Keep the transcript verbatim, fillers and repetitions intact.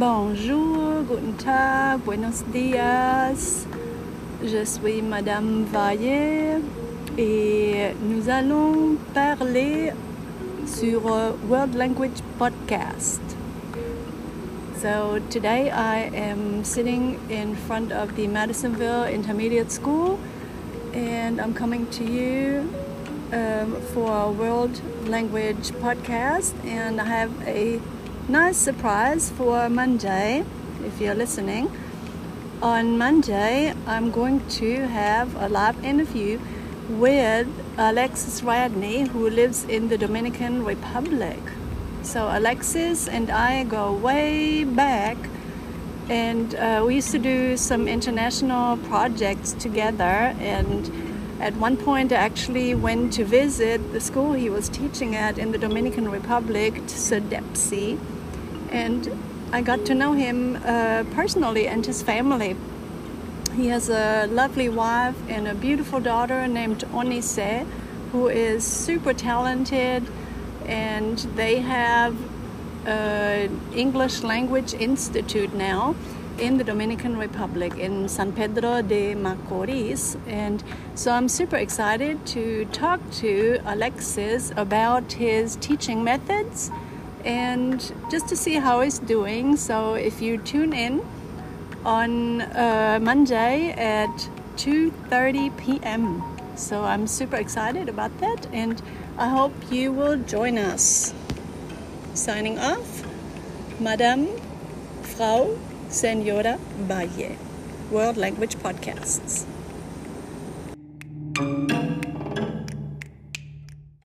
Bonjour, guten Tag, buenos dias. Je suis Madame Vaillet et nous allons parler sur World Language Podcast. So today I am sitting in front of the Madisonville Intermediate School and I'm coming to you um, for World Language Podcast, and I have a nice surprise for Monday. If you're listening, on Monday I'm going to have a live interview with Alexis Radney, who lives in the Dominican Republic. So Alexis and I go way back, and uh, we used to do some international projects together, and at one point I actually went to visit the school he was teaching at in the Dominican Republic, Sir Depsy. And I got to know him uh, personally and his family. He has a lovely wife and a beautiful daughter named Onise, who is super talented, and they have an English language institute now in the Dominican Republic in San Pedro de Macorís. And so I'm super excited to talk to Alexis about his teaching methods and just to see how he's doing. So if you tune in on uh, Monday at two thirty p.m. So I'm super excited about that, and I hope you will join us. Signing off, Madame, Frau, Senora Valle, World Language Podcasts.